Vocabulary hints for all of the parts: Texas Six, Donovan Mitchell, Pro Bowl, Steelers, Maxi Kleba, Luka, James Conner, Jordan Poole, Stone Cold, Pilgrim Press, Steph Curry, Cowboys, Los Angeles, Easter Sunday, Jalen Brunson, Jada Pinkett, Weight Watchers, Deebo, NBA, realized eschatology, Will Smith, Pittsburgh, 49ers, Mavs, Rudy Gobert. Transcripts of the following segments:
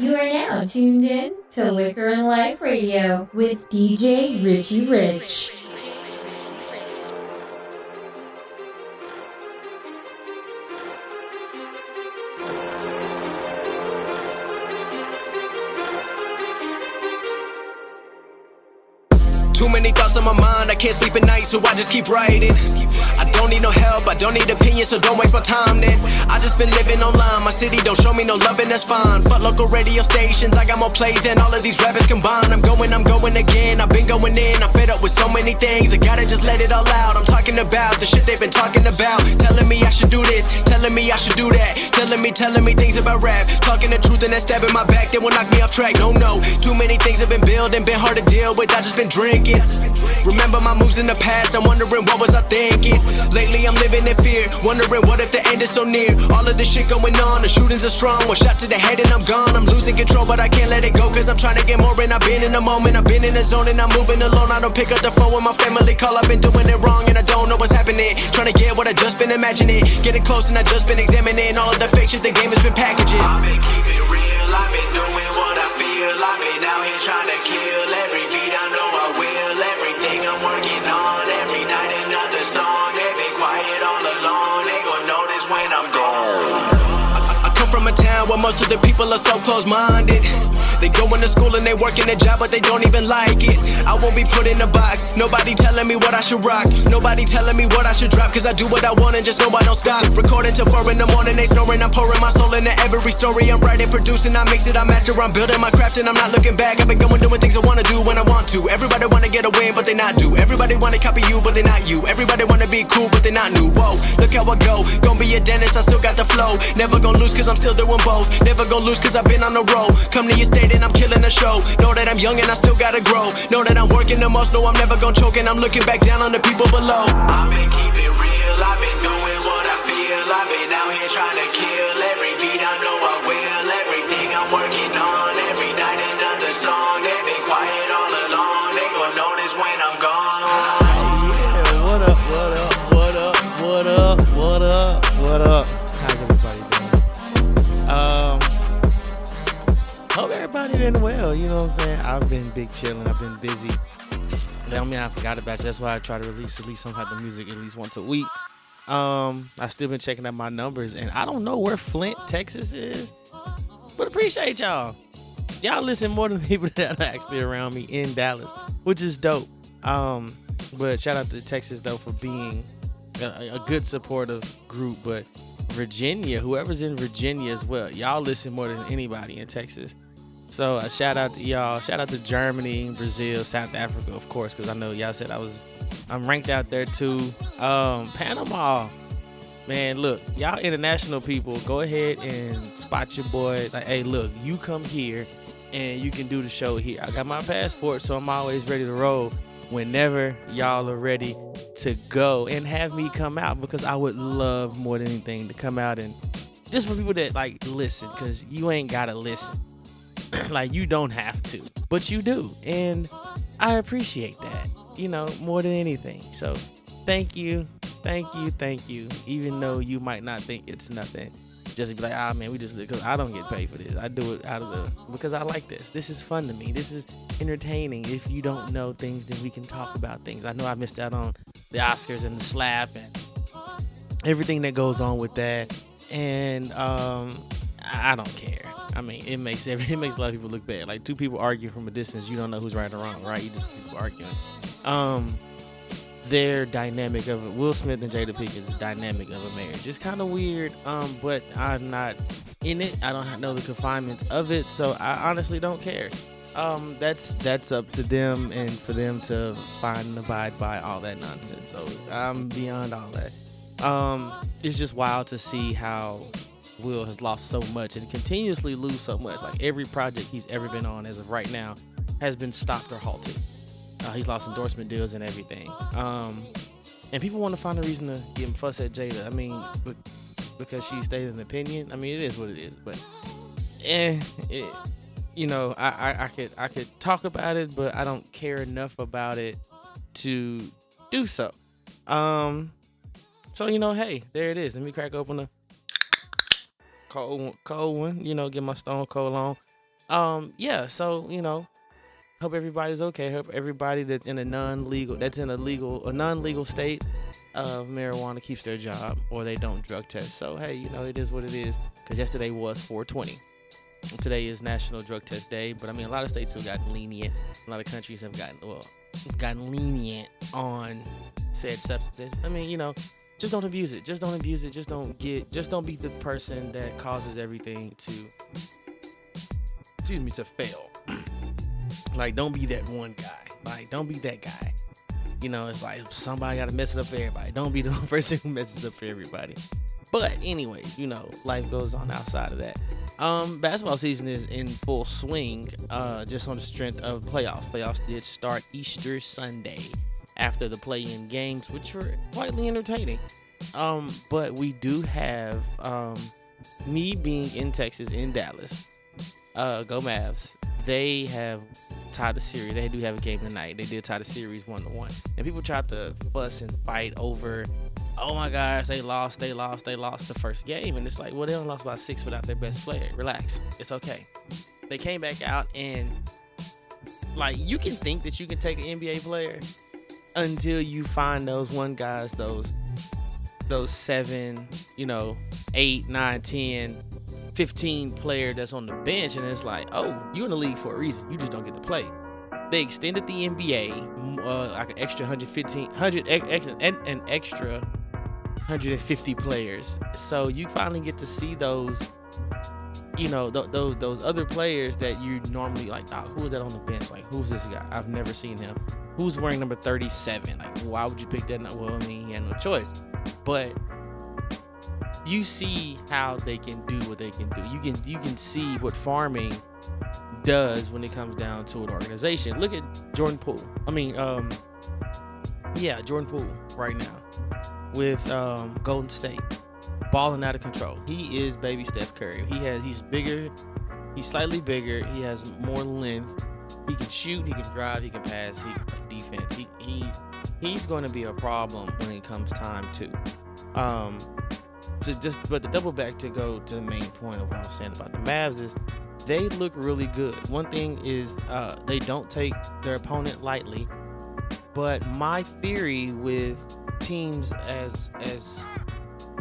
You are now tuned in to Liquor and Life Radio with DJ Richie Rich. Too many thoughts on my mind, I can't sleep at night, so I just keep writing. I don't need no help, I don't need opinions, so don't waste my time then. I just been living online, my city don't show me no loving, that's fine. Fuck local radio stations, I got more plays than all of these rappers combined. I'm going again, I've been going in, I'm fed up with so many things. I gotta just let it all out, I'm talking about the shit they've been talking about. Telling me I should do this, telling me I should do that. Telling me things about rap, talking the truth and that stab in my back. They will knock me off track, no, too many things have been building, been hard to deal with, I just been drinking. Remember my moves in the past, I'm wondering what was I thinking. Lately I'm living in fear, wondering what if the end is so near. All of this shit going on, the shootings are strong. One shot to the head and I'm gone. I'm losing control but I can't let it go, cause I'm trying to get more. And I've been in the moment, I've been in the zone, and I'm moving alone. I don't pick up the phone when my family call, I've been doing it wrong and I don't know what's happening. Trying to get what I just been imagining, getting close and I just been examining all of the fake shit the game has been packaging. I've been keeping real, I've been doing what I feel, I've been out here trying to kill every beat I know. Where most of the people are so close-minded. They going to school and they working a job, but they don't even like it. I won't be put in a box. Nobody telling me what I should rock. Nobody telling me what I should drop. Cause I do what I want and just know I don't stop. Recording till 4 in the morning, they snoring. I'm pouring my soul into every story. I'm writing, producing, I mix it, I master. I'm building my craft and I'm not looking back. I've been going doing things I wanna do when I want to. Everybody wanna get a win, but they not do. Everybody wanna copy you, but they not you. Everybody wanna be cool, but they not new. Whoa, look how I go. Gonna be a dentist, I still got the flow. Never gonna lose cause I'm still doing both. Never gonna lose cause I've been on the road. Come to your state and I'm killing the show. Know that I'm young and I still gotta grow. Know that I'm working the most, know I'm never gonna choke. And I'm looking back down on the people below. I've been keeping real, I've been doing what I feel. I've been out here trying to kill every beat, I know I will. Everything I'm working on, every night another song. They've been quiet all along, they gon' notice when I'm gone. Yeah, what up, what up, what up, what up, what up, what up. Hope everybody been well, you know what I'm saying? I've been big chilling, I've been busy. That don't mean I forgot about you. That's why I try to release at least some type of music at least once a week. I still been checking out my numbers, and I don't know where Flint, Texas is, but appreciate y'all. Y'all listen more than people that are actually around me in Dallas, which is dope. But shout out to Texas though for being a good supportive group, but Virginia, whoever's in Virginia as well, y'all listen more than anybody in Texas. So a shout out to y'all. Shout out to Germany, Brazil, South Africa, of course, because I know y'all said I'm ranked out there too. Panama, man, look, y'all international people, go ahead and spot your boy. Like, hey, look, you come here and you can do the show here. I got my passport, so I'm always ready to roll whenever y'all are ready to go and have me come out, because I would love more than anything to come out, and just for people that like listen, because you ain't gotta listen. Like, you don't have to, but you do, and I appreciate that, you know, more than anything. So thank you, even though you might not think it's nothing. Just be like, ah, man, we just, because I don't get paid for this. I do it because I like this. This is fun to me. This is entertaining. If you don't know things, then we can talk about things. I know I missed out on the Oscars and the slap and everything that goes on with that. And I don't care. I mean, it makes a lot of people look bad. Like, two people arguing from a distance, you don't know who's right or wrong, right? You just keep arguing. Their dynamic of it, Will Smith and Jada Pinkett's dynamic of a marriage, it's kind of weird, but I'm not in it. I don't know the confinements of it, so I honestly don't care. That's up to them, and for them to find and abide by all that nonsense. So I'm beyond all that. It's just wild to see how Will has lost so much and continuously lose so much. Like, every project he's ever been on as of right now has been stopped or halted. He's lost endorsement deals and everything. And people want to find a reason to get him fuss at Jada. I mean, because she stated an opinion. I mean, it is what it is. But, you know, I could talk about it, but I don't care enough about it to do so. So, you know, hey, there it is. Let me crack open a cold one, you know, get my Stone Cold on. Yeah, so, you know, hope everybody's okay. Hope everybody that's in a non-legal state of marijuana keeps their job or they don't drug test. So, hey, you know, it is what it is, because yesterday was 420. Today is National Drug Test Day, but I mean, a lot of states have gotten lenient. A lot of countries have gotten lenient on said substances. I mean, you know, just don't abuse it. Just don't abuse it. Just don't be the person that causes everything to fail. Like, don't be that one guy. Like, don't be that guy. You know, it's like somebody got to mess it up for everybody. Don't be the one person who messes up for everybody. But anyways, you know, life goes on outside of that. Basketball season is in full swing, just on the strength of playoffs. Playoffs did start Easter Sunday after the play-in games, which were quietly entertaining. But we do have, me being in Texas, in Dallas, go Mavs. They have tied the series. They do have a game tonight. They did tie the series 1-1. And people tried to fuss and fight over, oh my gosh, they lost the first game. And it's like, well, they only lost by 6 without their best player. Relax. It's okay. They came back out, and like, you can think that you can take an NBA player until you find those one guys, those 7, you know, 8, 9, 10, 15 player that's on the bench, and it's like, oh, you're in the league for a reason. You just don't get to play. They extended the NBA like an extra 150 players, so you finally get to see those, you know, those other players that you normally like. Oh, who is that on the bench? Like, who's this guy? I've never seen him. Who's wearing number 37? Like, why would you pick that? Well, I mean, he had no choice, but you see how they can do what they can do. You can see what farming does when it comes down to an organization. Look at Jordan Poole. I mean, Jordan Poole right now with Golden State, balling out of control. He is baby Steph Curry. He's bigger. He's slightly bigger. He has more length. He can shoot. He can drive. He can pass. He can play defense. He's going to be a problem when it comes time but the double back to go to the main point of what I'm saying about the Mavs is they look really good. One thing is they don't take their opponent lightly. But my theory with teams as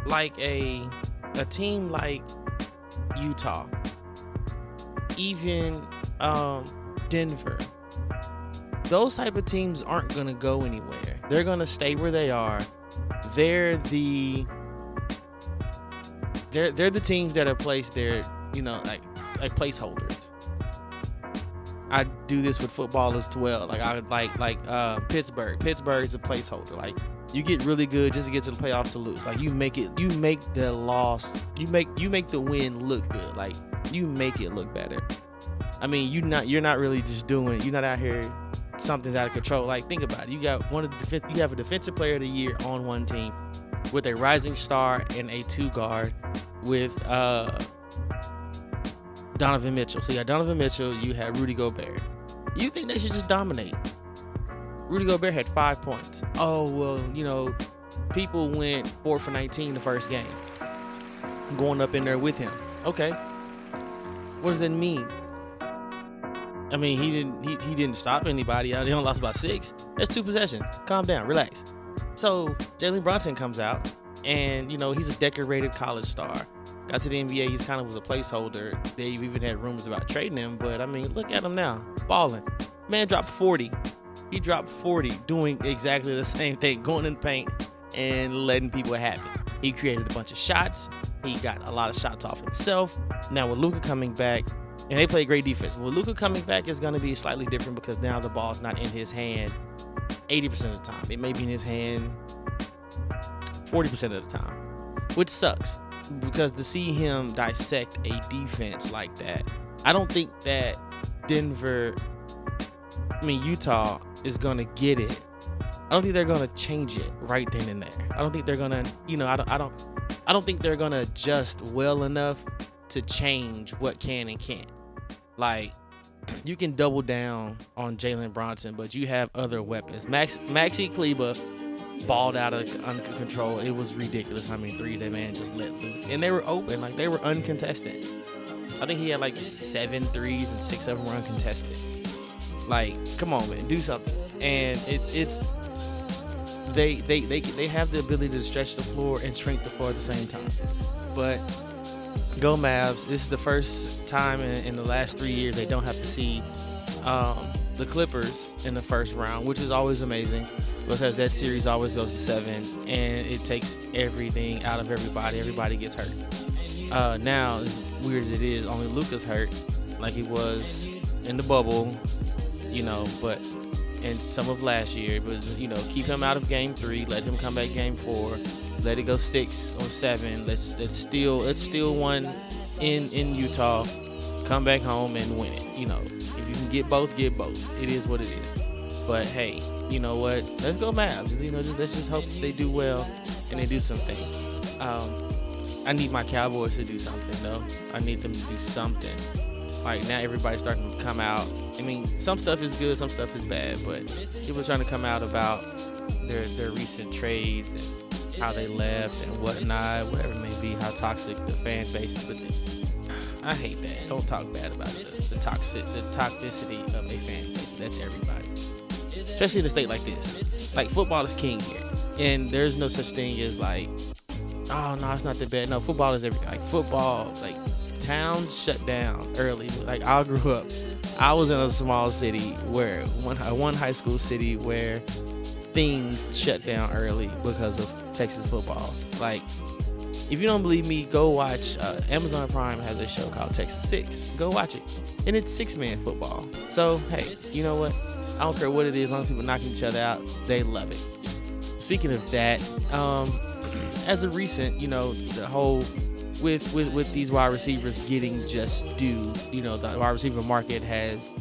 like a team like Utah, even Denver, those type of teams aren't going to go anywhere. They're going to stay where they are. They're the teams that are placed there, you know, like placeholders. I do this with football as well. Like I would like Pittsburgh. Pittsburgh is a placeholder. Like, you get really good just to get to the playoffs to lose. Like, you make the win look good. Like, you make it look better. I mean, you're not out here, something's out of control. Like, think about it. You got you have a defensive player of the year on one team with a rising star and a 2 guard with Donovan Mitchell. So you got Donovan Mitchell, you had Rudy Gobert. You think they should just dominate? Rudy Gobert had 5 points. Oh, well, you know, people went 4 for 19 the first game, going up in there with him. Okay, what does that mean? I mean, he didn't stop anybody. They only lost by 6. That's 2 possessions. Calm down, relax. So Jalen Brunson comes out, and, you know, he's a decorated college star. Got to the NBA, he's kind of was a placeholder. They even had rumors about trading him, but, I mean, look at him now, balling. Man dropped 40. He dropped 40 doing exactly the same thing, going in the paint and letting people have it. He created a bunch of shots. He got a lot of shots off himself. Now with Luka coming back, and they play great defense. With Luka coming back, it's going to be slightly different because now the ball's not in his hand 80% of the time. It may be in his hand 40% of the time, which sucks, because to see him dissect a defense like that, I don't think that Utah is going to get it. I don't think they're going to change it right then and there. I don't think they're going to, you know, I don't think they're going to adjust well enough to change what can and can't. Like, you can double down on Jalen Brunson, but you have other weapons. Maxi Kleba balled out of under control. It was ridiculous how many threes that man just let loose. And they were open. Like, they were uncontested. I think he had like 7 threes and 6 of them were uncontested. Like, come on, man, do something. And it's they have the ability to stretch the floor and shrink the floor at the same time. But go Mavs. This is the first time in the last 3 years they don't have to see the Clippers in the first round, which is always amazing because that series always goes to 7, and it takes everything out of everybody. Everybody gets hurt. Now, as weird as it is, only Luka's hurt, like he was in the bubble, you know, but in some of last year, it was, you know, keep him out of game 3, let him come back game 4, let it go 6 or 7. Let's steal one in Utah, come back home and win it. You know, if you can get both, get both. It is what it is. But hey, you know what? Let's go Mavs. You know, let's just hope they do well and they do something. I need my Cowboys to do something though. I need them to do something. Like now everybody's starting to come out. I mean, some stuff is good, some stuff is bad, but people are trying to come out about their recent trades and how they left and whatnot, whatever it may be, how toxic the fan base is. But I hate that. Don't talk bad about the toxicity of a fan base. That's everybody, especially in a state like this. Like football is king here, and there's no such thing as like, oh no, it's not that bad. No, football is everything. Like football, like town shut down early. Like I grew up, I was in a small city where one high school city where things shut down early because of Texas football. Like, if you don't believe me, go watch. Amazon Prime has a show called Texas Six. Go watch it. And it's 6-man football. So, hey, you know what? I don't care what it is. As long as people knocking each other out, they love it. Speaking of that, as of recent, you know, the whole with these wide receivers getting just due, you know, the wide receiver market has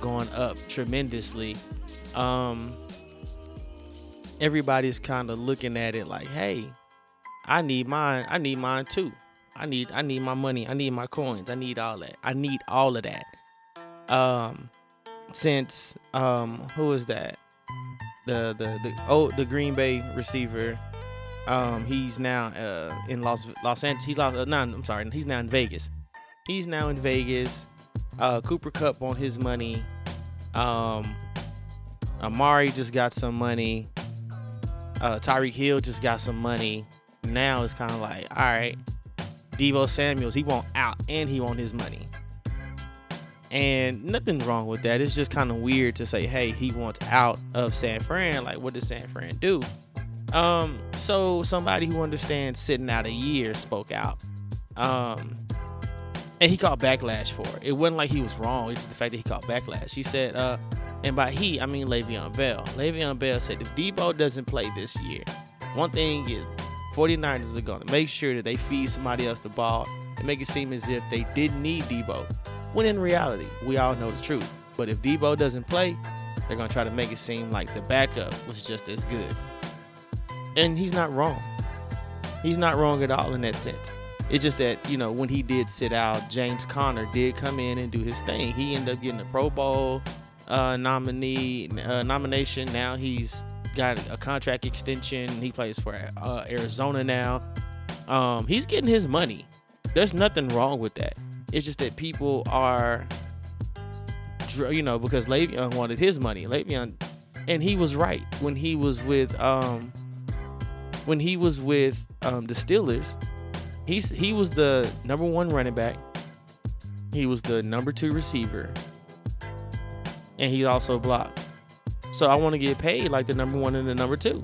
gone up tremendously. Everybody's kind of looking at it like, hey, I need mine too. I need my money. I need my coins. I need all that. I need all of that. Since who is that? The Green Bay receiver. He's now in Los Angeles. He's now in Vegas. Cooper Cup on his money. Amari just got some money. Tyreek Hill just got some money. Now it's kind of like, all right, Devo Samuels, he want out and he want his money. And nothing's wrong with that. It's just kind of weird to say, hey, he wants out of San Fran. Like, what does San Fran do? So somebody who understands sitting out a year spoke out. And he caught backlash for it. It wasn't like he was wrong. It's the fact that he caught backlash. He said, and by he, I mean Le'Veon Bell. Le'Veon Bell said, if Deebo doesn't play this year, one thing is 49ers are going to make sure that they feed somebody else the ball and make it seem as if they didn't need Deebo. When in reality, we all know the truth. But if Deebo doesn't play, they're going to try to make it seem like the backup was just as good. And he's not wrong. He's not wrong at all in that sense. It's just that, you know, when he did sit out, James Conner did come in and do his thing. He ended up getting a Pro Bowl nomination. Now he's got a contract extension. He plays for Arizona now. He's getting his money. There's nothing wrong with that. It's just that people are, you know, because Le'Veon wanted his money. Le'Veon, and he was right when he was with the Steelers. He was the number 1 running back. He was the number 2 receiver, and he also blocked. So I want to get paid like the number 1 and the number 2.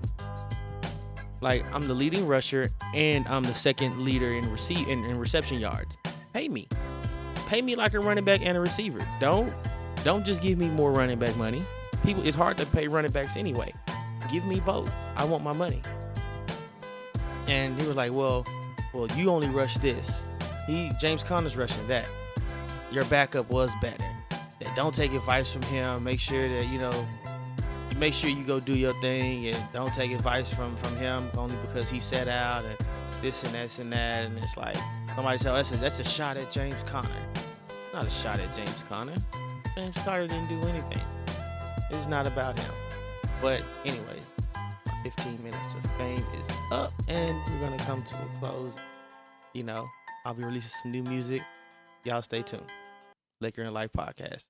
Like, I'm the leading rusher and I'm the second leader in reception yards. Pay me like a running back and a receiver. Don't just give me more running back money. People, it's hard to pay running backs anyway. Give me both. I want my money. And he was like, well, you only rush this. James Conner's rushing that. Your backup was better. That don't take advice from him. Make sure that, you know, make sure you go do your thing and don't take advice from him only because he sat out and this and that and that. And it's like, somebody said, that's a shot at James Conner. Not a shot at James Conner. James Conner didn't do anything. It's not about him. But anyways, 15 minutes of fame is up and we're going to come to a close. You know, I'll be releasing some new music. Y'all stay tuned. Liquor and Life Podcast.